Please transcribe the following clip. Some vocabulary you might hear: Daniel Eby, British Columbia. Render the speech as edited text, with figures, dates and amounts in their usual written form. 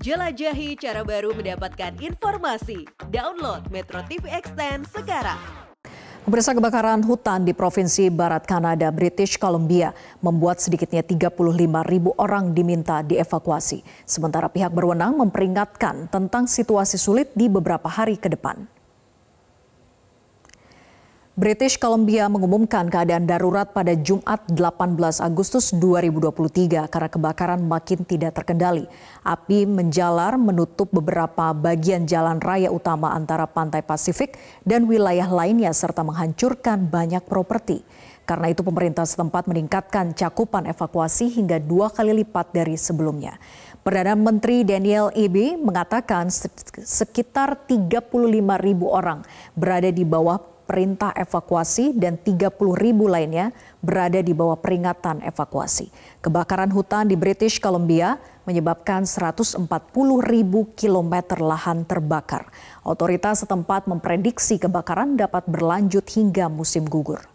Jelajahi cara baru mendapatkan informasi. Download Metro TV Extend sekarang. Pemirsa, kebakaran hutan di Provinsi Barat Kanada, British Columbia, membuat sedikitnya 35.000 orang diminta dievakuasi. Sementara pihak berwenang memperingatkan tentang situasi sulit di beberapa hari ke depan. British Columbia mengumumkan keadaan darurat pada Jumat 18 Agustus 2023 karena kebakaran makin tidak terkendali. Api menjalar menutup beberapa bagian jalan raya utama antara pantai Pasifik dan wilayah lainnya serta menghancurkan banyak properti. Karena itu pemerintah setempat meningkatkan cakupan evakuasi hingga 2 kali lipat dari sebelumnya. Perdana Menteri Daniel Eby mengatakan sekitar 35.000 orang berada di bawah perintah evakuasi dan 30.000 lainnya berada di bawah peringatan evakuasi. Kebakaran hutan di British Columbia menyebabkan 140.000 kilometer lahan terbakar. Otoritas setempat memprediksi kebakaran dapat berlanjut hingga musim gugur.